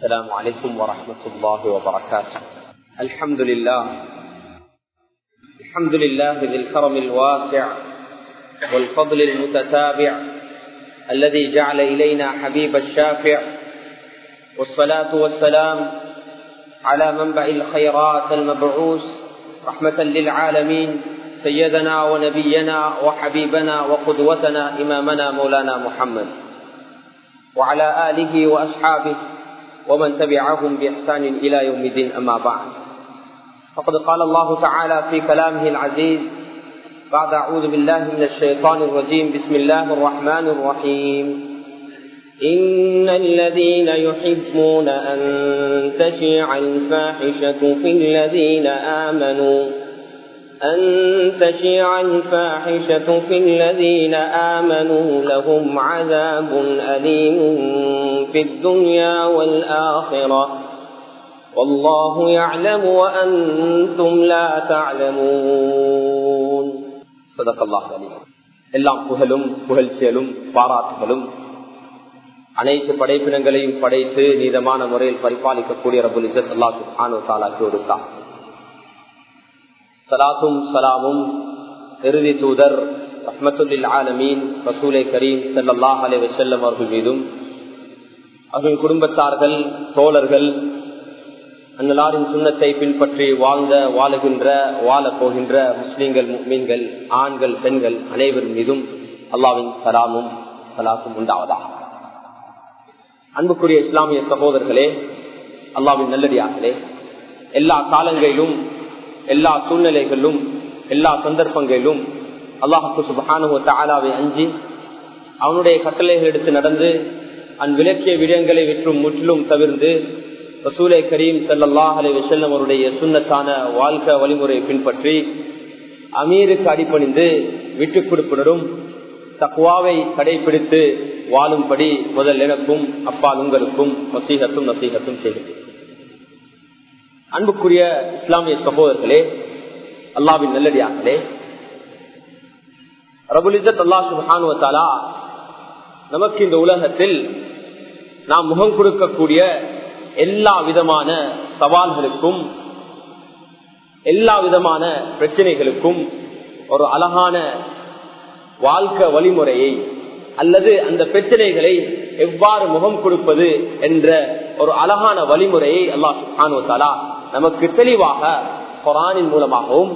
السلام عليكم ورحمة الله وبركاته. الحمد لله ذي الكرم الواسع والفضل المتتابع الذي جعل إلينا حبيب الشافع، والصلاة والسلام على منبع الخيرات المبعوث رحمة للعالمين، سيدنا ونبينا وحبيبنا وقدوتنا إمامنا مولانا محمد، وعلى آله وأصحابه ومن تبعهم بإحسان إلى يوم الدين. أما بعد، فقد قال الله تعالى في كلامه العزيز بعد أعوذ بالله من الشيطان الرجيم: بسم الله الرحمن الرحيم. إن الذين يحبون أن تشيع الفاحشة في الذين آمنوا لهم عذاب أليم في الدنيا والآخرة، والله يعلم وأنتم لا تعلمون. صدق الله العظيم. எல்லாம் புகழும் புகழ்ச்சியலும் பாராட்டுகளும் அனைத்து படைப்பினங்களையும் படைத்து நீதமான முறையில் பரிபாலிக்கக்கூடிய ரப்பல் இஸ்ஸத் அல்லாஹ் சுப்ஹானஹு வ தஆலாவுக்கு உரித்தான். சலாத்தும் சலாமும் இறுதி தூதர் ரஹ்மத்துல் லில் ஆலமீன் ரசூலே கரீம் ஸல்லல்லாஹு அலைஹி வஸல்லம் அவர்கள் மீதும், அவர்கள் குடும்பத்தார்கள், தோழர்கள், அன்னலாரின் சுன்னத்தை பின்பற்றி வாழ்ந்த, வாழுகின்ற, வாழப்போகின்ற முஸ்லீம்கள், முஃமின்கள், ஆண்கள், பெண்கள் அனைவர் மீதும் அல்லாஹ்வின் சலாமும் சலாத்தும் உண்டாவதாக. அன்புக்குரிய இஸ்லாமிய சகோதரர்களே, அல்லாஹ்வின் நல்லடியார்களே, எல்லா காலங்களிலும் எல்லா சூழ்நிலைகளிலும் எல்லா சந்தர்ப்பங்களிலும் அல்லாஹ் சுப்ஹானஹு வ தஆலாவை அஞ்சி அவனுடைய கட்டளைகள் எடுத்து நடந்து விலக்கிய விடயங்களை விற்றும் முற்றிலும் தவிர்த்து ரசூலே கரீம் ஸல்லல்லாஹு அலைஹி வஸல்லம் அவருடைய சுன்னத்தான வாழ்க்கை வழிமுறையை பின்பற்றி அமீருக்கு அடிபணிந்து விட்டுக் கொடுப்பனரும் தக்வாவை கடைபிடித்து வாழும்படி முதல் எனக்கும் அப்பால் உங்களுக்கும் வசீகத்தும் செய்கிறேன். அன்புக்குரிய இஸ்லாமிய சகோதரர்களே, அல்லாஹ்வின் நல்லடியார்களே, ரபுல் இஸ்ஸத் அல்லாஹ் சுப்ஹானஹு வ தஆலா நமக்கு இந்த உலகத்தில் நாம் முகம் கொடுக்கக்கூடிய எல்லா விதமான சவால்களுக்கும் எல்லா விதமான பிரச்சனைகளுக்கும் ஒரு அழகான வாழ்க்கை வழிமுறையை அல்லது அந்த பிரச்சனைகளை எவ்வாறு முகம் கொடுப்பது என்ற ஒரு அழகான வழிமுறையை அல்லாஹ் சுப்ஹானஹு வ தஆலா நமக்கு தெளிவாக குர்ஆனின் மூலமாகவும்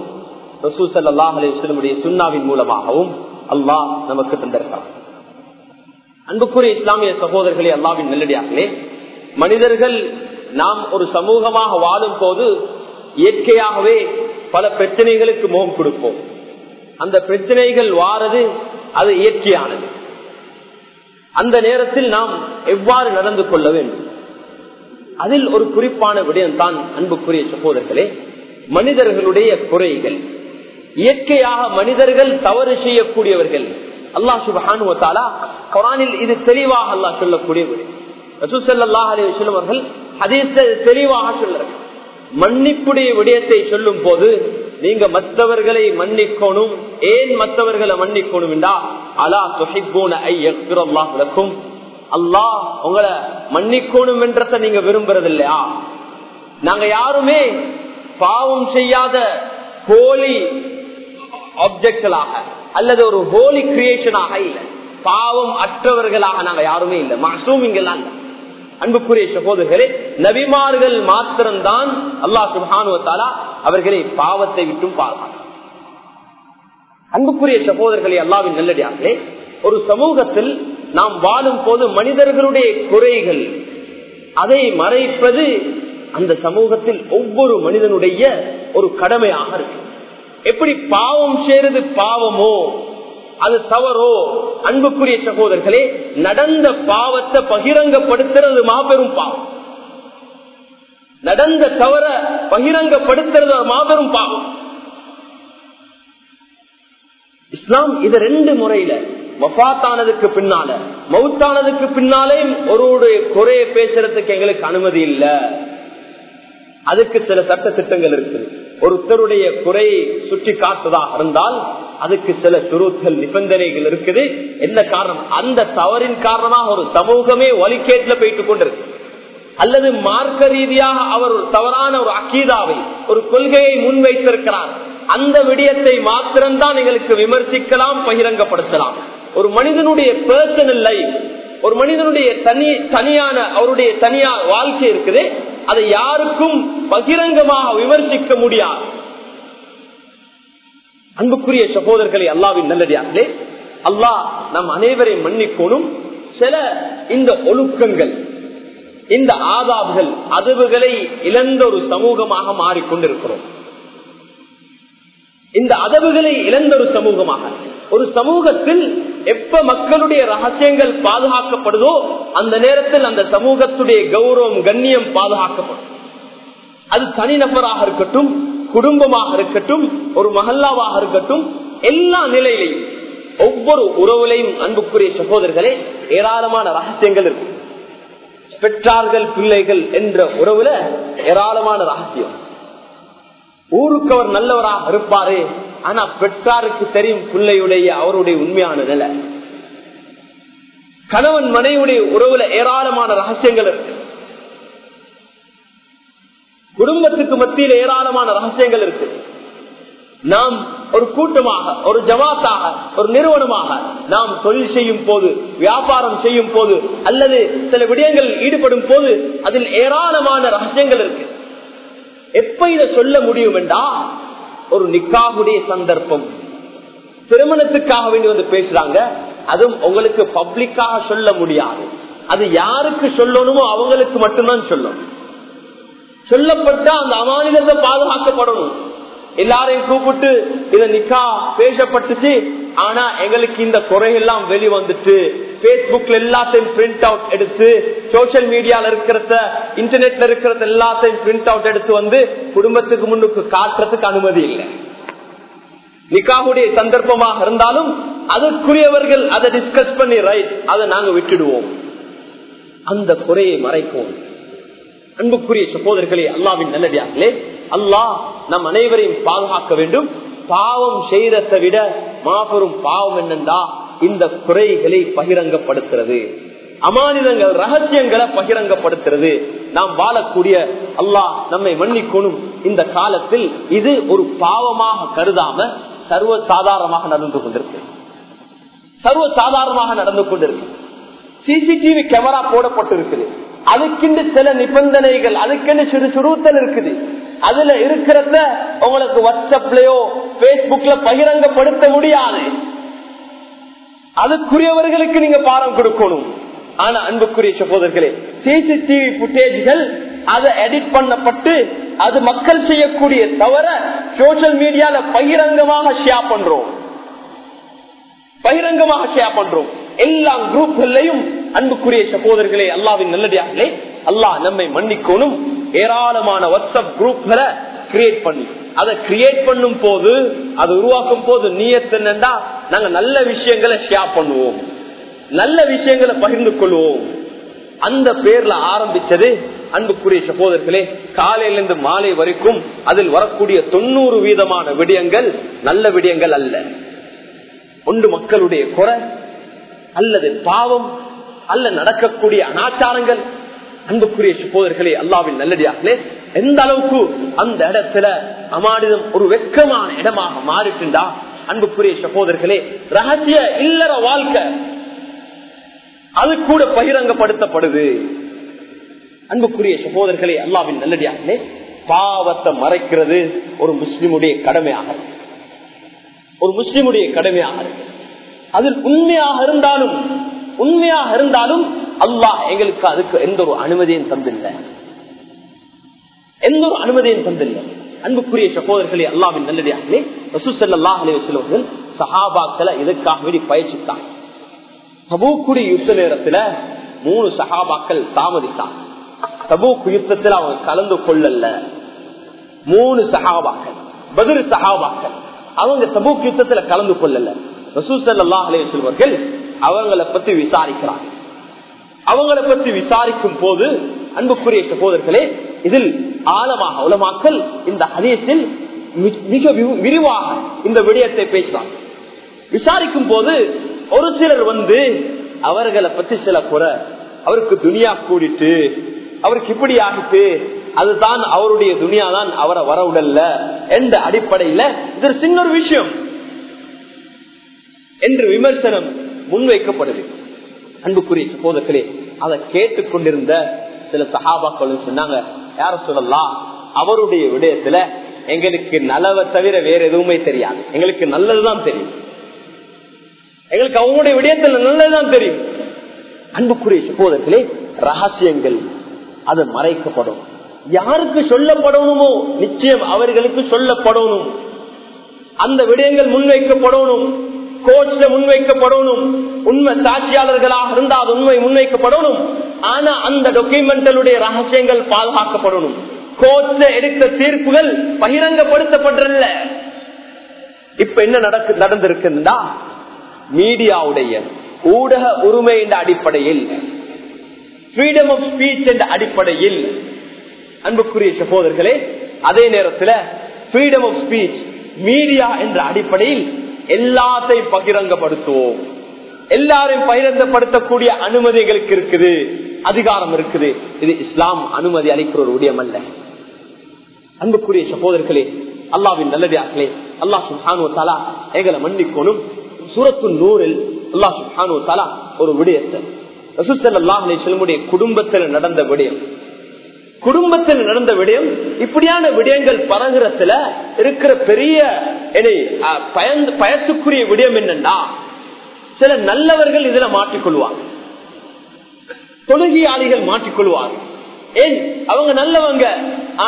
ரசூல் ஸல்லல்லாஹு அலைஹி வஸல்லம் சுன்னாவின் மூலமாகவும் அல்லாஹ் நமக்கு தந்திருக்கிறார். அன்புக்குரிய இஸ்லாமிய சகோதரர்களே, அல்லாஹ்வின் நல்லடியார்களே, மனிதர்கள் நாம் ஒரு சமூகமாக வாழும் போது இயற்கையாகவே பல பிரச்சனைகளுக்கு முகம் கொடுப்போம். அந்த பிரச்சனைகள் வாரது அது இயற்கையானது. அந்த நேரத்தில் நாம் எவ்வாறு நடந்து கொள்ள வேண்டும், அதில் ஒரு குறிப்பான விடயம் தான் அன்புக்குரிய சகோதரர்களே, மனிதர்களுடைய குறைகள். இயற்கையாக மனிதர்கள் தவறு செய்யக்கூடியவர்கள். அல்லாஹ் சுப்ஹானஹு வ தஆலா குர்ஆனில் இது தெளிவாக அல்லாஹ் சொல்லக்கூடிய விடயம். ரசூல் ஸல்லல்லாஹு அலைஹி வஸல்லம் அவர்கள் ஹதீஸில் தெளிவாக சொல்றாங்க. மன்னிப்புடைய விடயத்தை சொல்லும் போது நீங்க மற்றவர்களை மன்னிக்கணும். ஏன் மற்றவர்களை மன்னிக்கணும் என்றா, அலா துஹிப்பூன ஐ யக்ஃபிரல்லாஹு லக்கும், அல்லாஹ் உங்களை மன்னிக்கணும் என்றத நீங்க விரும்புறது இல்லையா? நாங்க யாருமே பாவம் செய்யாத ஹோலி ஆப்ஜெக்ட்களாக அல்லது ஒரு ஹோலி கிரியேஷனாக இல்லை, பாவம் அற்றவர்களாக நாங்க யாருமே இல்லை, மஹ்சூமிங்களா இல்லை. அன்புக்குரிய சகோதரர்களே, நபிமார்கள் மாத்திரம்தான் அல்லாஹ் சுப்ஹானஹு வ தஆலா அவர்களை பாவத்தை விட்டும் பாதுகாப்பார். அன்புக்குரிய சகோதரர்களே, அல்லாஹ்வின் நல்லடியார்களே, ஒரு சமூகத்தில் நாம் வாழும் போது மனிதர்களுடைய குறைகள் அதை மறைப்பது அந்த சமூகத்தில் ஒவ்வொரு மனிதனுடைய ஒரு கடமையாக இருக்கு. எப்படி பாவம் செய்யறது பாவமோ அது தவறோ, அன்புக்குரிய சகோதரர்களே, நடந்த பாவத்தை பகிரங்கப்படுத்துறது மாபெரும் பாவம். நடந்த தவற பகிரங்கப்படுத்துறது மாபெரும் பாவம். இஸ்லாம் இது ரெண்டு முறையில, வஃபாத்தானதுக்கு பின்னால, மௌத்தானதுக்கு பின்னாலே ஒருவருடைய குறைய பேசுறதுக்கு எங்களுக்கு அனுமதி இல்ல. அதுக்கு சில சட்ட திட்டங்கள் இருக்கு. ஒருத்தருடைய குறையை சுற்றி காட்டுவதாக இருந்தால் அதுக்கு சில சுருத்தல் நிபந்தனைகள் இருக்குது. என்ன காரணம்? அந்த தவறின் காரணமாக ஒரு சமூகமே வழிகேட்டில் போயிட்டு கொண்டிருக்கு. அல்லது மார்க்க ரீதியாக அவர் தவறான ஒரு அகீதாவை, ஒரு கொள்கையை முன்வைத்திருக்கிறார், அந்த விடயத்தை மாத்திரம்தான் எங்களுக்கு விமர்சிக்கலாம், பகிரங்கப்படுத்தலாம். ஒரு மனிதனுடைய பர்சனல் லைஃப், ஒரு மனிதனுடைய தனியான அவருடைய தனியார் வாழ்க்கை இருக்குது, அதை யாருக்கும் பகிரங்கமாக விமர்சிக்க முடியாது. அன்புக்குரிய சகோதரர்களை, அல்லாஹ்வின் நல்லடியார்களே, அல்லாஹ் நம் அனைவரையும் மன்னிக்கணும். சில இந்த ஒழுக்கங்கள், இந்த ஆதாபுகள், அதவுகளை இழந்த ஒரு சமூகமாக மாறிக்கொண்டிருக்கிறோம். இந்த அதவுகளை இழந்த ஒரு சமூகமாக, ஒரு சமூகத்தில் எப்ப மக்களுடைய ரகசியங்கள் பாதுகாக்கப்படுதோ அந்த நேரத்தில் அந்த சமூகத்துடைய கௌரவம், கண்ணியம் பாதுகாக்கப்படும். அது தனிநபராக இருக்கட்டும், குடும்பமாக இருக்கட்டும், ஒரு மஹல்லாவாக இருக்கட்டும், எல்லா நிலையிலையும் ஒவ்வொரு உறவுலையும் அன்புக்குரிய சகோதரர்களே ஏராளமான ரகசியங்கள் இருக்கு. பெற்றார்கள் பிள்ளைகள் என்ற உறவுல ஏராளமான ரகசியம். ஊருக்கு அவர் நல்லவராக இருப்பாரு, ஆனா பெற்றாருக்கு தெரியும் பிள்ளையுடைய அவருடைய உண்மையான நிலை. கணவன் மனைவியுடைய உறவுல ஏராளமான ரகசியங்கள் இருக்கு. குடும்பத்துக்கு மத்தியில் ஏராளமான ரகசியங்கள் இருக்கு. நாம் ஒரு கூட்டமாக, ஒரு ஜமாத்தாக, ஒரு நிறுவனமாக நாம் தொழில் செய்யும் போது, வியாபாரம் செய்யும் போது, அல்லது சில விடயங்களில் ஈடுபடும் போது அதில் ஏராளமான ரகசியங்கள் இருக்கு. எப்ப இதை சொல்ல முடியும் என்றா, ஒரு நிக்காஹுடைய சந்தர்ப்பம், திருமணத்துக்காக வேண்டி வந்து பேசுறாங்க, அதுவும் உங்களுக்கு பப்ளிக்காக சொல்ல முடியாது. அது யாருக்கு சொல்லணுமோ அவங்களுக்கு மட்டும்தான் சொல்லணும். சொல்லப்பட்டா அந்த அமானிதத்தை பாதுகாக்கப்படணும். எல்லாரையும் கூப்பிட்டு இத நிக்கா பேசப்பட்டுச்சு, ஆனா எங்களுக்கு இந்த குறையெல்லாம் வெளிவந்துட்டு, பேஸ்புக்ல எல்லாத்தையும் பிரிண்ட் அவுட் எடுத்து, சோசியல் மீடியால இருக்கிறத, இன்டர்நெட்ல இருக்கிறத எல்லாத்தையும் பிரிண்ட் அவுட் எடுத்து வந்து குடும்பத்துக்கு முன்னுக்கு காட்டுறதுக்கு அனுமதி இல்லை. நிக்காவுடைய சந்தர்ப்பமாக இருந்தாலும் அதற்குரியவர்கள் அதை டிஸ்கஸ் பண்ணி ரைட், அதை நாங்க விட்டுடுவோம், அந்த குறையை மறைப்போம். அன்புக்குரிய சகோதரர்களே, அல்லாஹ்வின் நல்லடியார்களே, அல்லாஹ் நம் அனைவரையும் பாதுகாக்க வேண்டும். பாவம் செய்ததை விட மாபெரும் பாவம் என்னண்டா இந்த குறைகளை பகிரங்கப்படுத்துறது, அமானிதங்கள், ரகசியங்களை பகிரங்கப்படுத்துறது. நாம் வாழக்கூடிய அல்லாஹ் நம்மை மன்னிக்கணும். இந்த காலத்தில் இது ஒரு பாவமாக கருதாம சர்வசாதாரணமாக நடந்து கொண்டிருக்கு, சர்வசாதாரணமாக நடந்து கொண்டிருக்கு. சிசிடிவி கேமரா போடப்பட்டிருக்குது, அதுக்கென்று சில நிபந்தனைகள், அதுக்கென்று சிறு சுருத்தல் இருக்குது. அதுல இருக்கிறத உங்களுக்கு வாட்ஸ்அப்லயோ பேஸ்புக்ல பகிரங்கப்படுத்த முடியாது, அதுக்குரியவர்களுக்கு நீங்க பாடம் கொடுக்கணும். ஆனா அன்புக்குரிய சகோதரர்களே, சிசிடிவி புட்டேஜ்கள் அதை எடிட் பண்ணப்பட்டு அது மக்கள் செய்யக்கூடிய தவிர சோசியல் மீடியால பகிரங்கமாக ஷேர் பண்றோம், பகிரங்கமாக ஷேர் பண்றோம் எல்லா குரூப்களையும். அன்புக்குரிய சகோதரர்களே, அல்லாஹ்வின் நல்லடியார்களே, அல்லாஹ் நம்மை மன்னிக்கணும். ஏராளமான வாட்ஸ்அப் குரூப்களை கிரியேட் பண்ணி, அதை கிரியேட் பண்ணும் போது, அதை உருவாக்கும் போது நியத் என்னன்னா, நாங்க நல்ல விஷயங்களை ஷேர் பண்ணுவோம், நல்ல விஷயங்களை பகிர்ந்து கொள்வோம், அந்த பேர்ல ஆரம்பிச்சது. அன்புக்குரிய சகோதரர்களே, காலையிலிருந்து மாலை வரைக்கும் அதில் வரக்கூடிய 90% விடயங்கள் நல்ல விடயங்கள் அல்ல. ஒன்று மக்களுடைய குறை, அல்லது பாவம், அல்ல நடக்கக்கூடிய அனாச்சாரங்கள். அன்புக்குரிய சகோதரர்களே, அல்லாஹ்வின் நல்லடியார்களே, எந்த அளவுக்கு அந்த இடத்துல அமானிதம் ஒரு வெட்கமான இடமாக மாறிட்டுண்டா. அன்புக்குரிய சகோதரர்களே, ரகசிய இல்லற வாழ்க்கை அது கூட பகிரங்கப்படுத்தப்படுது. அன்புக்குரிய சகோதரர்களே, அல்லாஹ்வின் நல்லடியார்களே, பாவத்தை மறைக்கிறது ஒரு முஸ்லிமுடைய கடமையாக, ஒரு முஸ்லிமுடைய கடமையாக. அதில் உண்மையாக இருந்தாலும் அல்லாஹ் எங்களுக்கு அதுக்கு எந்த ஒரு அனுமதியும் தந்தில்லை, எந்த ஒரு அனுமதியும் தந்தில்லை. அன்புக்குரிய சகோதரர்களே, அல்லாஹ்வின் நல்லடியார்களே, ரசூல் ஸல்லல்லாஹு அலைஹி வஸல்லம் சஹாபாக்களை இதுக்காக வேண்டி பயிற்சித்தார். தபூக்குடி யுத்த நேரத்துல 3 சஹாபாக்கள் தாமதித்தார். தபூக் யுத்தத்தில் அவங்க கலந்து கொள்ளல. 3 சஹாபாக்கள், பத்ர் சஹாபாக்கள், அவங்க தபூக் யுத்தத்தில் கலந்து கொள்ளல. ரசூல் ஸல்லல்லாஹு அலைஹி வஸல்லம் அவங்களை பத்தி விசாரிக்கிறார். அவங்களை பத்தி விசாரிக்கும் போது அன்புக்குரிய சகோதரர்களே, இதில் ஆழமாக உலமாக்கள் இந்த ஹதீஸில் மிக விரிவாக இந்த விடயத்தை பேசுறாங்க. விசாரிக்கும் போது ஒரு சிலர் வந்து அவர்களை பத்தி சில குறை, அவருக்கு துனியா கூடிட்டு அவருக்கு இப்படி ஆகிட்டு அதுதான் அவருடைய துனியா தான் அவரை வரவுடல்ல என்ற அடிப்படையில இது சின்ன ஒரு விஷயம் என்று விமர்சனம் முன்வைக்கப்படுது. அன்புக்குரிய சகோதரர்களே, அதை கேட்டுக்கொண்டிருந்த சில சஹாபாக்கள் சொன்னாங்க, யார சொல்லலாம், அவருடைய விடயத்துல எங்களுக்கு நல்லவை தவிர வேற எதுவுமே தெரியாது, எங்களுக்கு நல்லதுதான் தெரியும், எங்களுக்கு அவங்களுடைய விடயத்துல நல்லதுதான் தெரியும். அன்புக்குரிய சகோதரர்களே, ரகசியங்கள் அது மறைக்கப்படும், யாருக்கு சொல்லப்படணுமோ நிச்சயம் அவர்களுக்கு சொல்லப்படணும், அந்த விடயங்கள் முன்வைக்கப்படணும், கோட்ல முன்வைக்கப்படணும், உண்மை சாட்சியாளர்களாக இருந்தால் உண்மை முன்வைக்கப்படணும். ஆனா அந்த டாக்குமெண்டலுடைய ரகசியங்கள் பாதுகாக்கப்படணும், கோட்ல எடுத்த தீர்ப்புகள் பகிரங்கப்படுத்தப்படல. இப்ப என்ன நடந்திருக்குன்னா, மீடியாவுடைய ஊடக உரிமை என்ற அடிப்படையில், ஃப்ரீடம் ஆஃப் ஸ்பீச் என்ற அடிப்படையில், அன்புக்குரிய சகோதரர்களே, அதே நேரத்தில் ஃப்ரீடம் ஆஃப் ஸ்பீச் மீடியா என்ற அடிப்படையில் எல்லாத்தையும் பகிரங்கப்படுத்துவோம், எல்லாரையும் பகிரங்கப்படுத்தக்கூடிய அனுமதி எங்களுக்கு இருக்குது, அதிகாரம் இருக்குது. இது இஸ்லாம் அனுமதி அளிக்கிற ஒரு விடயம் அல்ல. அன்புக்குரிய சகோதரர்களே, அல்லாஹ்வின் நல்லடியார்களே, அல்லாஹ் சுப்ஹானஹு வ தஆலா எங்களை மன்னிக்கணும். சூரத்து நூரில் அல்லாஹ் சுப்ஹானஹு வ தஆலா ஒரு விடயத்தை ரசூல் ஸல்லல்லாஹு அலைஹி வஸல்லமுடைய குடும்பத்தில் நடந்த விடயம், இப்படியான விடயங்கள் பரகுறதுல இருக்கிற பெரிய பயத்துக்குரிய விடயம் என்னன்னா, சில நல்லவர்கள் இதுல மாட்டிக்கொள்வாங்க, தொழுகையாளிகள் மாட்டிக்கொள்வாங்க. ஏன், அவங்க நல்லவங்க,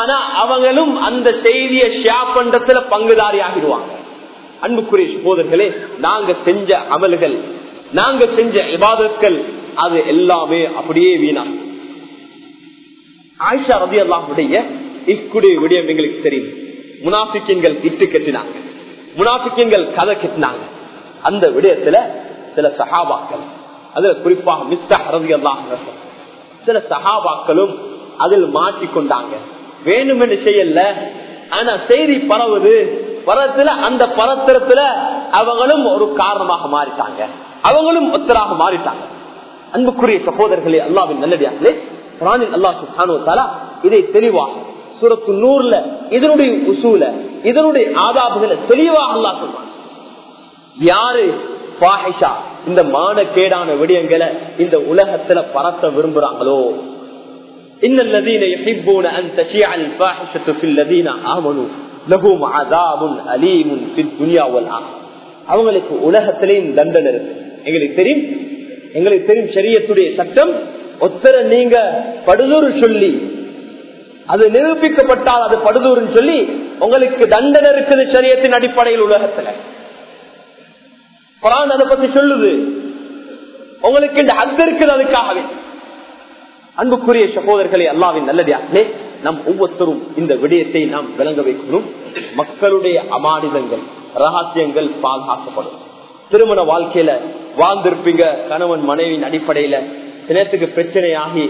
ஆனா அவங்களும் அந்த செய்தியை ஷேர் பண்றதுல பங்குதாரி ஆகிடுவாங்க. அன்புக்குரிய சகோதரர்களே, நாங்க செஞ்ச அமல்கள், நாங்க செஞ்ச இபாதத்கள் அது எல்லாமே அப்படியே வீணா. ஆயிஷா ரலியல்லாஹுடைய இக்குடைய விடயம் எங்களுக்கு தெரியும். முனாஃபிக்கீன்கள் இட்டு கட்டினாங்க, முனாஃபிக்கீன்கள் கதை கட்டினாங்க. அந்த விடயத்துல சில சஹாபாக்கள், அதுல குறிப்பாக மிஸ்ஹர் ரலியல்லாஹு அன்ஹு, சில சஹாபாக்களும் அதில் மாட்டிக்கொண்டாங்க. வேணுமென்று செய்யல, ஆனா செய்தி பரவுது, பரத்துல அந்த பரத்திரத்துல அவங்களும் ஒரு காரணமாக மாறிட்டாங்க, அவங்களும் ஒத்தராக மாறிட்டாங்க. அன்புக்குரிய சகோதரர்களே, அல்லாஹ்வின் நல்லடியார்களே, குர்ஆனில் அல்லாஹ் சுப்ஹானஹு வ தஆலா இதை தெளிவா சூரத்து நூர்ல இதனுடைய உசூல, இதனுடைய ஆதாபுகளை தெளிவா அல்லாஹ் சொல்றான். யாரு ஃபாஹிஷா, இந்த மானக்கேடான விடயங்களை இந்த உலகத்துல பரத்த விரும்புறாங்களோ, இன்னல் லதீன யுஹிப்பூன அன் தஷீஅல் ஃபாஹிஷத்து ஃபில் லதீன ஆமனூ லஹும் அஸாபுன் அலீமுன் ஃபித் துன்யா வல் ஆஹிரா, அவங்களுக்கு உலகத்திலேயும் தண்டனை இருக்கு. எங்களுக்கு தெரியும், எங்களுக்கு தெரியும் ஷரியத்துடைய சட்டம். ஒத்தரை நீங்க படுதூர் சொல்லி அது நிரூபிக்கப்பட்டால் அது படுதூர்னு சொல்லி உங்களுக்கு தண்டனை இருக்குது சரியத்தின் அடிப்படையில். உலகத்துல குர்ஆன் அதை பத்தி சொல்லுது, உங்களுக்கு இந்த ஹத் இருக்குது அதுக்காகவே. அன்புக்குரிய சகோதரர்களே, அல்லாஹ்வின் நல்லடியார்களே, நம் ஒவ்வொருத்தரும் இந்த விடயத்தை நாம் விளங்க வைக்கணும். மக்களுடைய அமானிதங்கள், ரகசியங்கள் பாதுகாக்கப்படும். திருமண வாழ்க்கையில வாழ்ந்திருப்பீங்க, கணவன் மனைவியின் அடிப்படையில சினத்துக்கு பிரச்சனையாகி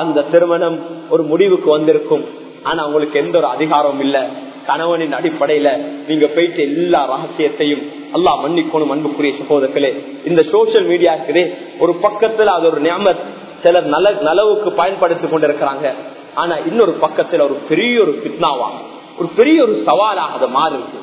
அந்த திருமணம் ஒரு முடிவுக்கு வந்திருக்கும். ஆனா உங்களுக்கு எந்த ஒரு அதிகாரமும் இல்ல, கணவனின் அடிப்படையில நீங்க போயிட்டு எல்லா ரகசியத்தையும் அல்லாஹ் மன்னிக்கணும். அன்புக்குரிய சகோதரர்களே, இந்த சோசியல் மீடியா இருக்குது, ஒரு பக்கத்துல அது ஒரு நியமத், சிலர் நலவுக்கு பயன்படுத்தி கொண்டிருக்கிறாங்க. ஆனா இன்னொரு பக்கத்துல ஒரு பெரிய ஒரு ஃபித்னாவாக, ஒரு பெரிய ஒரு சவாலாக அது மாறி இருக்கு,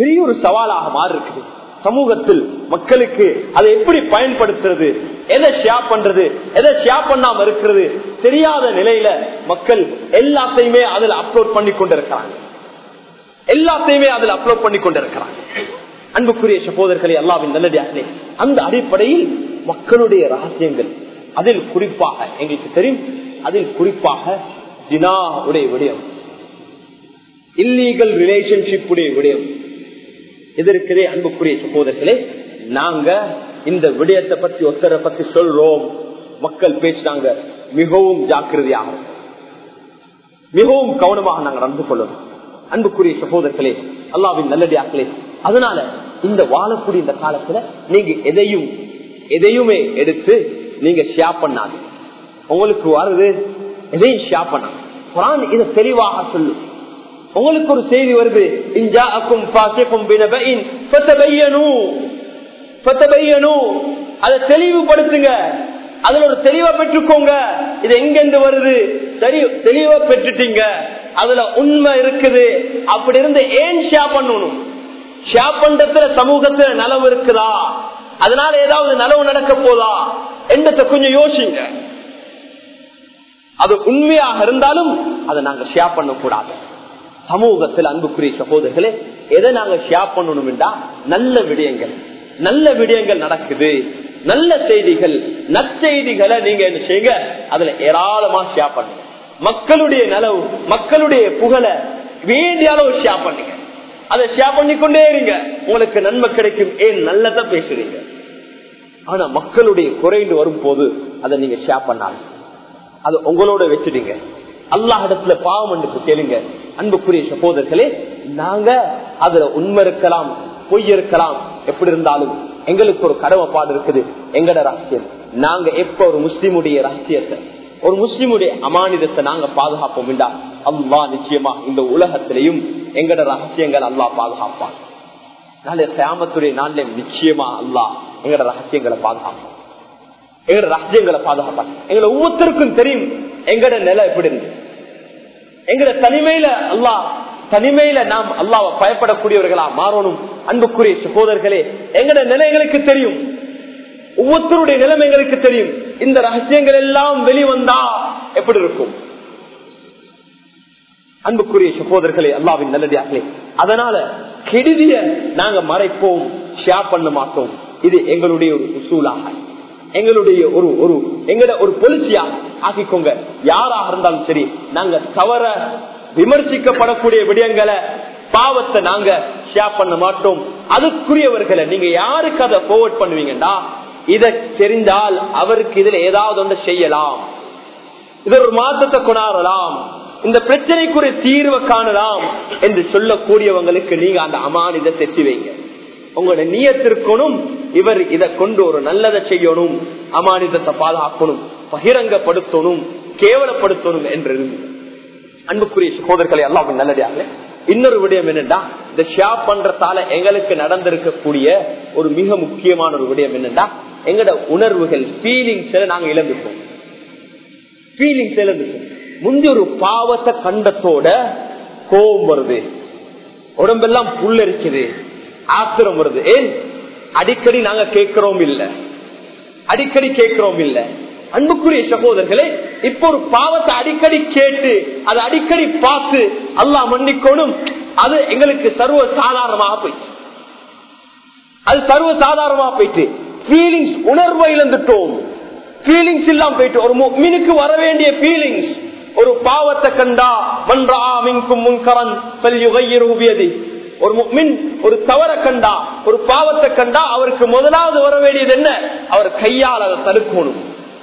பெரிய ஒரு சவாலாக மாறி இருக்குது. சமூகத்தில் மக்களுக்கு அதை எப்படி பயன்படுத்துறது, எதை ஷேர் பண்றது, எதை ஷேர் பண்ணாம இருக்கிறது தெரியாத நிலையில மக்கள் எல்லாத்தையுமே அதில் அப்லோட் பண்ணி கொண்டிருக்கிறாங்க, எல்லாத்தையுமே அதில் அப்லோட் பண்ணி கொண்டிருக்கிறாங்க. அன்புக்குரிய சகோதரர்களே, அல்லாஹ்வின் நல்லடியார்களே, அந்த அடிப்படையில் மக்களுடைய ரகசியங்கள், அதில் குறிப்பாக எங்களுக்கு தெரியும், அதில் குறிப்பாக ஜினா உடைய விடயம், இல்லீகல் ரிலேஷன்ஷிப் உடைய விடயம் இதற்கே. அன்புக்குரிய சகோதரர்களே, நாங்க இந்த விடயத்தை பத்தி ஒத்தரை பத்தி சொல்றோம், மக்கள் பேசினாங்க, மிகவும் ஜாக்கிரதையாக மிகவும் கவனமாக நாங்கள் நடந்து கொள்ளணும். அன்புக்குரிய சகோதரர்களே, அல்லாஹ்வின் நல்லடியார்களே, அதனால இந்த வாழக்கூடிய இந்த காலத்துல நீங்க எதையுமே எடுத்து நீங்க ஷேர் பண்ணாது, உங்களுக்கு வருது எதையும் ஷேர் பண்ணாது. குர்ஆன் இதை தெளிவாக சொல்லு. உங்களுக்கு ஒரு செய்தி வருது, அதை தெளிவுபடுத்துங்க, அதுல ஒரு தெளிவை பெற்றுக்கோங்க, இது எங்கிருந்து வருது தெளிவை பெற்றுட்டீங்க, அதுல உண்மை இருக்குது. அப்படி இருந்து ஏன் ஷேர் பண்ணணும்? ஷேர் பண்றதுல சமூகத்துல நலவு இருக்குதா, அதனால ஏதாவது நலவு நடக்க போதா என்றத கொஞ்சம் யோசிங்க. அது உண்மையாக இருந்தாலும் அதை நாங்க ஷேர் பண்ண கூடாது. சமூகத்தில் அன்புக்குரிய சகோதரர்களே, எதை நாங்க ஷேர் பண்ணணும் என்றா, நல்ல விடயங்கள், நல்ல விடயங்கள் நடக்குது, நல்ல செய்திகள், நற்செய்திகளை நீங்க என்ன செய்யுங்க, அதுல ஏராளமா ஷேர் பண்ணுங்க. மக்களுடைய நலவு, மக்களுடைய புகழை வேண்டிய அளவு ஷேர் பண்ணுங்க, அதை ஷேர் பண்ணிக்கொண்டே இருங்க, உங்களுக்கு நன்மை கிடைக்கும். ஏன் நல்லதா பேசுறீங்க, ஆனா மக்களுடைய குறைந்து வரும் போது அதை நீங்க ஷேர் பண்ணாது, அது உங்களோட வச்சுடுங்க. அல்லாஹ் இடத்துல பாவம் என்று கேளுங்க. அன்புக்குரிய சகோதரர்களே, நாங்க அதுல உண்மை இருக்கலாம், பொய் இருக்கலாம், எப்படி இருந்தாலும் எங்களுக்கு ஒரு கடமைப்பாடு இருக்குது. எங்கட ரகசியம், நாங்க எப்ப ஒரு முஸ்லிமுடைய ரகசியத்தை, ஒரு முஸ்லிமுடைய அமானிதத்தை நாங்க பாதுகாப்போம் என்றா, அல்லா நிச்சயமா இந்த உலகத்திலையும் எங்கட ரகசியங்கள் அல்லா பாதுகாப்பான். கியாமத்துடைய நாள்ல நிச்சயமா அல்லா எங்கட ரகசியங்களை பாதுகாப்பான், எங்கட ரகசியங்களை பாதுகாப்பான். எங்களை ஒவ்வொருத்தருக்கும் தெரியும் எங்கட நிலை எப்படி இருந்து, எங்கட தனிமையில அல்லா, தனிமையில நாம் அல்லாவை பயப்படக்கூடியவர்களா மாறணும். அன்புக்குரிய சகோதரர்களே, எங்கட நிலை எங்களுக்கு தெரியும், ஒவ்வொருத்தருடைய நிலைமை எங்களுக்கு தெரியும். இந்த ரகசியங்கள் எல்லாம் வெளிவந்தா எப்படி இருக்கும்? அன்புக்குரிய சகோதரர்களே, அல்லாவின் நல்லதாகலே, அதனால கெடுதிய நாங்க மறைப்போம், ஷேர் பண்ண மாட்டோம். இது எங்களுடைய ஒரு உசூலாக, எங்களுடைய ஒரு ஒரு எங்கட ஒரு பொலிசியா ஆக்கிக்கோங்க. யாராக இருந்தாலும் சரி, நாங்க தவற விமர்சிக்கப்படக்கூடிய விடயங்களை, பாவத்தை நாங்க ஷேர் பண்ண மாட்டோம். அதுக்குரியவர்களை நீங்க யாருக்கு அதை போர்வர்ட் பண்ணுவீங்கடா, இதை தெரிந்தால் அவருக்கு இதுல ஏதாவது ஒன்று செய்யலாம், இது ஒரு மாற்றத்தை கொண்டாடலாம், இந்த பிரச்சனைக்குரிய தீர்வை காணலாம் என்று சொல்லக்கூடியவங்களுக்கு நீங்க அந்த அமானிதை தெற்றி வைங்க. உங்களோட நியத்திற்கணும், இவர் இதை கொண்டு ஒரு நல்லதை செய்யணும், அமானிதத்தை பாதுகாக்கணும், பகிரங்கப்படுத்தணும், கேவலப்படுத்தணும் என்று. அன்புக்குரிய சகோதரர்களை, அல்லாஹ்வின் நல்லடியார்களே, இன்னொரு விடயம் என்னென்னா, இந்த ஷேர் பண்றதால எங்களுக்கு நடந்திருக்கக்கூடிய ஒரு மிக முக்கியமான ஒரு விடயம் என்னென்னா, எங்களோட உணர்வுகள், ஃபீலிங்ஸ்ல நாங்க இழந்துட்டோம், ஃபீலிங்ஸ் இழந்துட்டோம். முந்தி ஒரு பாவத்தை கண்டத்தோட கோபம் வருது, உடம்பெல்லாம் புல் இருக்குது, ஆத்திரம் வருது. ஏன் அடிக்கடி நாங்க கேட்கிறோம் இல்ல, அடிக்கடி கேட்கிறோம் இல்ல. அன்புக்குரிய சகோதரர்களே, இப்ப ஒரு பாவத்தை அடிக்கடி கேட்டு, அதை அடிக்கடி பார்த்து அல்லாஹ் மன்னிக்கணும், அது எங்களுக்கு சர்வ சாதாரணமாக போயிடுச்சு, அது சர்வ சாதாரணமாக போயிட்டு ஃபீலிங்ஸ், உணர்வை இழந்துட்டோம், ஃபீலிங்ஸ் எல்லாம் போயிட்டு. ஒரு முஃமினுக்கு வர வேண்டிய ஃபீலிங்ஸ், ஒரு பாவத்தை கண்டா மன்ரா மின்கும் முன்கரன் ஃபல்யுகய்யிரு பியதி, ஒரு முஃமின் ஒரு தவற கண்டா, ஒரு பாவத்தை கண்டா அவருக்கு முதலாவது வர வேண்டியது என்ன, அவர் கையால் அதை தடுக்கணும்.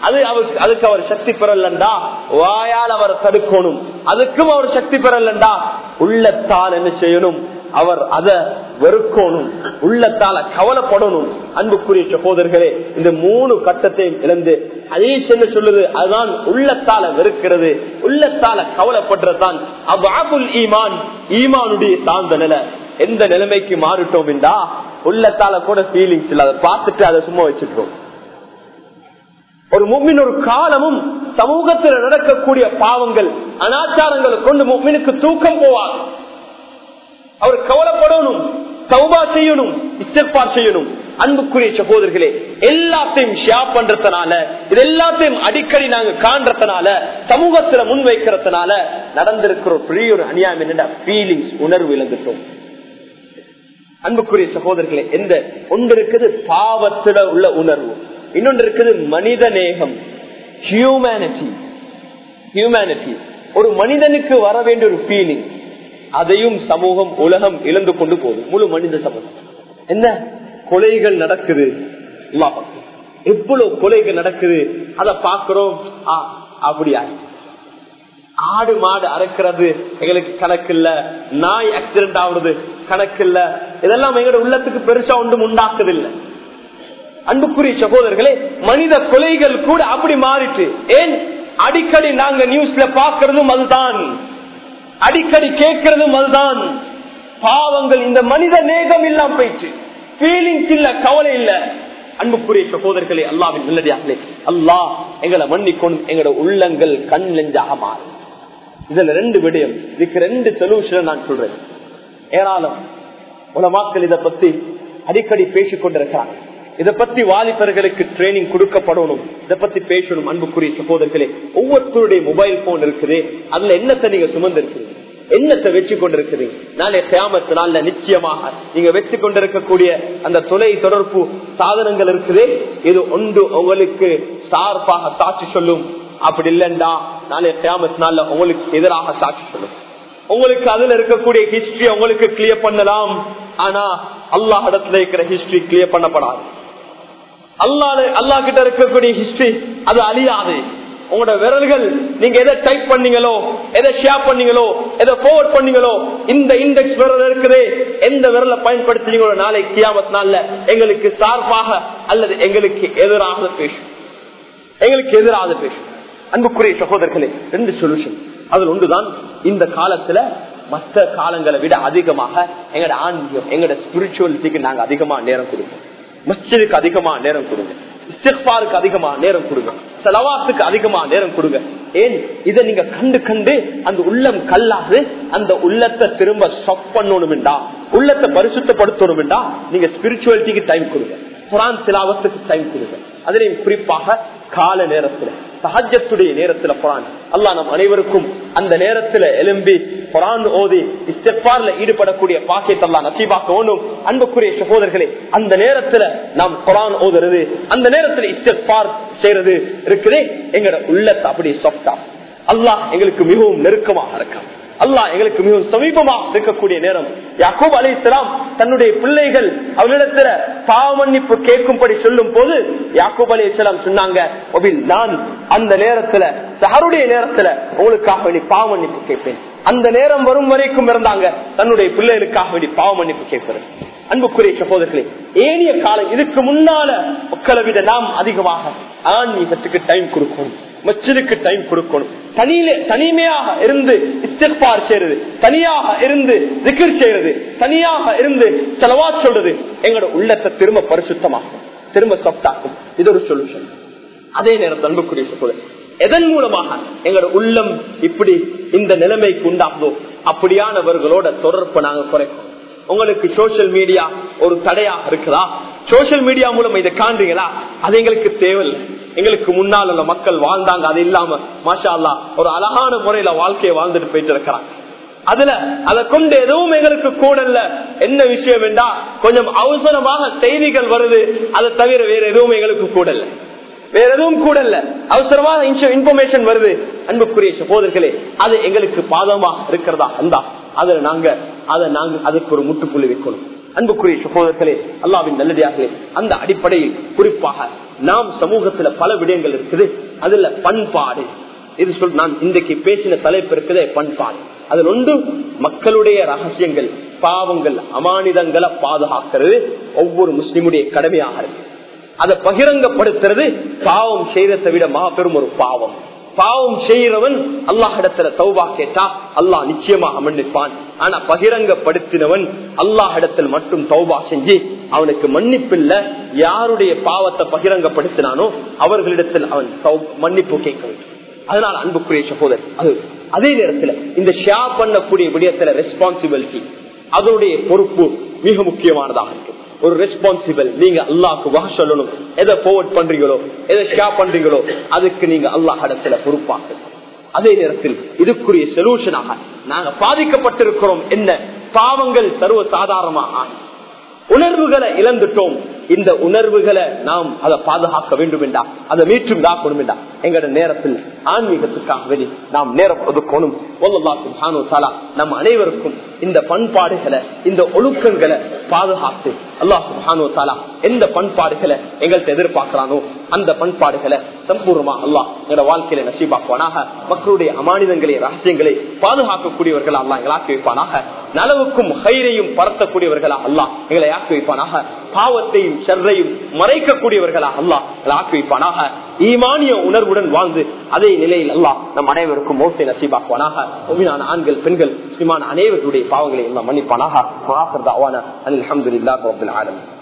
அது அதுக்கு அவர் சக்தி பெறலண்டா, வாயால் அவர் தடுக்கணும். அதுக்கும் அவர் சக்தி பெறலண்டா, உள்ளத்தால் என்ன செய்யணும், அவர் அதை வெறுக்கணும், உள்ளத்தால கவலைப்படணும். அன்புக்குரிய சகோதரர்களே, இந்த மூணு கட்டத்தையும் இழந்து ஹதீஸ் என்ன சொல்லுது, அதுதான் உள்ளத்தால வெறுக்கிறது, உள்ளத்தால கவலைப்படுறதுதான் அபுல் ஈமான், ஈமானுடைய தாழ்ந்த நிலை. எந்த நிலைமைக்கு மாறிட்டோம் என்றா, உள்ளத்தால கூட ஃபீலிங்ஸ் இல்லை, அதை பார்த்துட்டு அதை சும்மா வச்சுட்டோம். ஒரு முஃமின் ஒரு காலமும் சமூகத்தில் நடக்கக்கூடிய பாவங்கள், அனாச்சாரங்களை கொண்டு முஃமினுக்கு தூக்கம் போவார், அவர் கவலைப்படணும், தௌபா செய்யணும், இஸ்திக்பார் செய்யணும். அன்புக்குரிய சகோதரர்களே, எல்லாத்தையும் ஷேர் பண்றதுனால, இது எல்லாத்தையும் அடிக்கடி நாங்க காண்றதுனால, சமூகத்துல முன்வைக்கிறதுனால நடந்திருக்கிற ஒரு பெரிய ஒரு அநியாயம் என்னன்னா, ஃபீலிங்ஸ், உணர்வு இழந்துட்டோம். அன்புக்குரிய சகோதரர்களே, எந்த ஒன்று இருக்குது, பாவத்திட உள்ள உணர்வு, இன்னொன்று இருக்குது மனித நேயம், ஹியூமனிட்டி, ஹியூமனிட்டி, ஒரு மனிதனுக்கு வர வேண்டிய ஒரு ஃபீலிங், அதையும் சமூகம், உலகம் இழந்து கொண்டு போகுது. முழு மனித சமூகம், என்ன கொலைகள் நடக்குது, எவ்வளவு கொலைகள் நடக்குது, அதை பார்க்கிறோம். அப்படியா, ஆடு மாடு அறுக்கிறது எங்களுக்கு கணக்கு இல்ல, நாய் ஆக்சிடென்ட் ஆகுறது கணக்கு இல்ல, இதெல்லாம் எங்களோட உள்ளத்துக்கு பெருசா ஒன்றும் உண்டாக்குது இல்லை. அன்புக்குரிய சகோதரர்களே, மனித கொலைகள் கூட அப்படி மாறிட்டு. ஏன் அடிக்கடி நாங்க நியூஸ்ல பாக்கிறதும் அதுதான், அடிக்கடி கேட்கறதும் அதுதான். பாவங்கள், இந்த மனித நேகம் எல்லாம் போயிட்டு, ஃபீலிங்ஸ் இல்ல, கவலை இல்ல, அன்புக்குரிய சகோதரர்களே, அல்லாஹ்வின் நல்லடியார்களே, அல்லாஹ் எங்களை மன்னிக்கணும். எங்களோட உள்ளங்கள் கண் லெஞ்சாக மாறும். இதுல ரெண்டு விடயம், இதுக்கு ரெண்டு சொல்யூஷன் நான் சொல்றேன். ஏராளம் உலமாக்கள் இதை பத்தி அடிக்கடி பேசிக் கொண்டிருக்கிறாங்க. இதை பத்தி வாலிபர்களுக்கு ட்ரைனிங் கொடுக்கப்படணும், இதை பத்தி பேசணும். அன்புக்குரிய சகோதரர்களே, ஒவ்வொருத்தருடைய மொபைல் போன் இருக்குது, அதுல என்னத்தை நீங்க சுமந்து இருக்கிறீங்க, என்னத்தை வச்சு கொண்டிருக்கிறீங்க? நாளை கியாமத் நாள்ல நிச்சயமாக நீங்க வச்சு கொண்டிருக்கக்கூடிய அந்த தொலை தொடர்பு சாதனங்கள் இருக்குது, இது ஒன்று உங்களுக்கு சார்பாக சாட்சி சொல்லும். அப்படி இல்லைன்னா நாளை கியாமத் நாள்ல உங்களுக்கு எதிராக சாட்சி சொல்லும். உங்களுக்கு அதுல இருக்கக்கூடிய ஹிஸ்டரி உங்களுக்கு கிளியர் பண்ணலாம், ஆனா அல்லாஹ் இடத்துல இருக்கிற ஹிஸ்டரி கிளியர் பண்ணப்படாது. அல்லாஹ் கிட்ட இருக்கக்கூடிய ஹிஸ்டரி அது அழியாது. உங்களோட விரல்கள் நீங்க எதை டைப் பண்ணீங்களோ, எதை ஷேர் பண்ணீங்களோ, எதை ஃபார்வர்ட் பண்ணீங்களோ, இந்த இண்டெக்ஸ் விரல் இருக்குதே, எந்த விரலை பயன்படுத்துறீங்களோ நாளை கியாமத் நாள்ல எங்களுக்கு சார்பாக அல்லது எங்களுக்கு எதிராக பேசும், எங்களுக்கு எதிராக பேசும். அன்புக்குரிய சகோதரர்களே, ரெண்டு சொல்யூஷன். அதுல ஒன்றுதான், இந்த காலத்துல மற்ற காலங்களை விட அதிகமாக எங்களோட ஆன்மீகம், எங்களோட ஸ்பிரிச்சுவாலிட்டிக்கு நாங்க அதிகமா நேரம் கொடுங்க, மஸ்ஜிதுக்கு அதிகமா நேரம் கொடுங்க, இஸ்திக்பாருக்கு அதிகமா நேரம் கொடுங்க, ஸலவாத்துக்கு அதிகமா நேரம் கொடுங்க. ஏன் இதை நீங்க கண்டு கண்டு அந்த உள்ளம் கல்லாது அந்த உள்ளத்தை திரும்ப சப் பண்ணணும்டா, உள்ளத்தை பரிசுத்தப்படுத்தணும்டா. நீங்க ஸ்பிரிச்சுவாலிட்டிக்கு டைம் கொடுங்க, குர்ஆன் திலாவத்துக்கு டைம் கொடுங்க. அதுலயும் குறிப்பாக கால நேரத்துல தஹஜ்ஜுடைய நேரத்துல குர்ஆன், அல்லாஹ் நம் அனைவருக்கும் அந்த நேரத்துல எழும்பி குர்ஆன் ஓதி இஸ்திக்பார்ல ஈடுபடக்கூடிய பாக்கியத்தை அல்லாஹ் நசீபாக்கணும். அன்புக்குரிய சகோதரர்களே, அந்த நேரத்துல நாம் குர்ஆன் ஓதுறது, அந்த நேரத்துல இஸ்திக்பார் செய்யறது இருக்குதே, எங்களோட உள்ளத்தை அப்படி சொப்டா அல்லாஹ் எங்களுக்கு மிகவும் நெருக்கமாக இருக்கான். அல்லாஹ் எங்களுக்கு மிகவும் சமீபமாக இருக்கக்கூடிய நேரம். யாக்கூப் அலைஹிஸ்ஸலாம் தன்னுடைய பிள்ளைகள் அவளிடத்துல பாவமன்னிப்பு கேட்கும்படி சொல்லும் போது யாக்கூப் அலைஹிஸ்ஸலாம் சொன்னாங்க, நான் அந்த நேரத்துல சஹருடைய நேரத்துல உங்களுக்காக வேண்டி பாவமன்னிப்பு கேட்பேன். அந்த நேரம் வரும் வரைக்கும் இருந்தாங்க தன்னுடைய பிள்ளைகளுக்காக வேண்டி பாவமன்னிப்பு கேட்கிறேன். அன்புக்குரிய சகோதரர்களே, ஏனைய காலம் இதுக்கு முன்னால மக்களை விட நாம் அதிகமாக ஆன்மீகத்துக்கு டைம் கொடுக்கணும், மஸ்ஜிதுக்கு டைம் கொடுக்கணும். தனிமையாக இருந்து இஸ்திக்பார் செய்யறது, தனியாக இருந்து திக்ர் செய்யறது, தனியாக இருந்து ஸலவாத் சொல்றது எங்களோட உள்ளத்தை திரும்ப பரிசுத்தமாக்கும், திரும்ப சாஃப்டாக்கும். இது ஒரு சொல்யூஷன். அதே நேரத்தில் அன்புக்குரிய சகோதரர்களே, எதன் மூலமாக எங்களோட உள்ளம் இப்படி இந்த நிலைமைக்கு உண்டாகுதோ அப்படியானவர்களோட தொடர்பை நாங்க குறைக்கும். உங்களுக்கு சோசியல் மீடியா ஒரு தடையா இருக்குதா? சோசியல் மீடியா மூலம் இதை காண்றீங்களா? அது எங்களுக்கு தேவையில்லை. எங்களுக்கு முன்னால் உள்ள மக்கள் வாழ்ந்தாங்க, அது இல்லாம மாஷா அல்லாஹ் ஒரு அழகான முறையில வாழ்க்கையை வாழ்ந்துட்டு போயிட்டு இருக்கிறாங்க. அதுல அதை கொண்டு எதுவும் எங்களுக்கு கூட இல்ல. என்ன விஷயம் என்றா, கொஞ்சம் அவசரமாக செய்திகள் வருது, அதை தவிர வேற எதுவும் எங்களுக்கு கூட இல்லை, வேற எதுவும் கூட இல்ல. அவசரமான இன்ஃபர்மேஷன் வருது. அன்புக்குரிய சகோதரர்களே, அது எங்களுக்கு பாதமா இருக்கிறதா இருந்தா அதுக்கு ஒரு முட்டுப்புள்ளி வைக்கணும். அன்புக்குரிய சகோதரர்களே, அல்லாஹ்வின் நல்லடியார்களே, அந்த அடிப்படையில் குறிப்பாக நாம் சமூகத்துல பல விடயங்கள் இருக்குது. அதுல பண்பாடு, இது சொல் நான் இன்றைக்கு பேசின தலைப்பு இருக்குதே பண்பாடு, அதில் ஒன்று மக்களுடைய ரகசியங்கள், பாவங்கள், அமானிதங்களை பாதுகாக்கிறது ஒவ்வொரு முஸ்லிமுடைய கடமையாக இருக்கு. அதை பகிரங்கப்படுத்துறது பாவம் செய்யறதை விட மாபெரும் ஒரு பாவம். பாவம் செய்யறவன் அல்லாஹிடத்துல தௌபா கேட்டா அல்லாஹ் நிச்சயமாக மன்னிப்பான். ஆனா பகிரங்கப்படுத்தினவன் அல்லாஹிடத்தில் மட்டும் தௌபா செஞ்சு அவனுக்கு மன்னிப்பில்ல, யாருடைய பாவத்தை பகிரங்கப்படுத்தினானோ அவர்களிடத்தில் அவன் மன்னிப்பு கேட்க வேண்டும். அதனால அன்புக்குரிய சகோதரர், அது அதே நேரத்துல இந்த ஷேர் பண்ணக்கூடிய விடயத்துல ரெஸ்பான்சிபிலிட்டி, அதனுடைய பொறுப்பு மிக முக்கியமானதாக இருக்கு. ஒரு ரெஸ்பான்சிபிள், நீங்க அல்லாஹ்க்கு வஹ் சொல்லணும். எதை ஃபார்வர்ட் பண்றீங்களோ, எதை ஷேர் பண்றீங்களோ, அதுக்கு நீங்க அல்லாஹ் இடத்துல பொறுப்பாங்க. அதே நேரத்தில் இதுக்குரிய சொல்யூஷனாக நாங்க பாதிக்கப்பட்டிருக்கிறோம். என்ன பாவங்கள் சர்வ சாதாரணமாக உணர்வுகளை இழந்துட்டோம். இந்த உணர்வுகளை நாம் அதை பாதுகாக்க வேண்டும் என்றா, அதை மீற்றும் தாக்கணும் என்றா எங்களோட நேரத்தில் ஆன்மீகத்துக்காக வேண்டி நாம் நேரம் ஒதுக்கணும். அல்லாஹ் சுப்ஹானஹு வ தஆலா நம் அனைவருக்கும் இந்த பண்பாடுகளை, இந்த ஒழுக்கங்களை பாதுகாத்து அல்லாஹ் சுப்ஹானஹு வ தஆலா எந்த பண்பாடுகளை எங்கள்கிட்ட எதிர்பார்க்கிறானோ அந்த பண்பாடுகளை சம்பூர்ணமா அல்லாஹ் எங்களோட வாழ்க்கையில நசீபாக்குவானாக. மக்களுடைய அமானிதங்களை, ரகசியங்களை பாதுகாக்கக்கூடியவர்கள் அல்லாஹ் எங்களை ஆக்கி வைப்பானாக. நலவுக்கும் ஹைரையும் பரத்தக்கூடியவர்களா அல்லாஹ் எங்களை ஆக்கி வைப்பானாக. பாவத்தையும் சர்ரையும் மறைக்கக்கூடியவர்களா அல்லாஹ் எங்களை ஆக்கி வைப்பானாக. ஈமானிய உணர்வுடன் வாழ்ந்து அதே நிலையில் அல்லாஹ் நம் அனைவருக்கும் மௌத்தை நசீபாக்குவானாக. முஃமினான ஆண்கள், பெண்கள், முஸ்லிமான அனைவருடைய பாவங்களை எல்லாம் மன்னிப்பானாக. ஆகிர் தாவானா அல்ஹம்துலில்லாஹி ரப்பில் ஆலமீன்.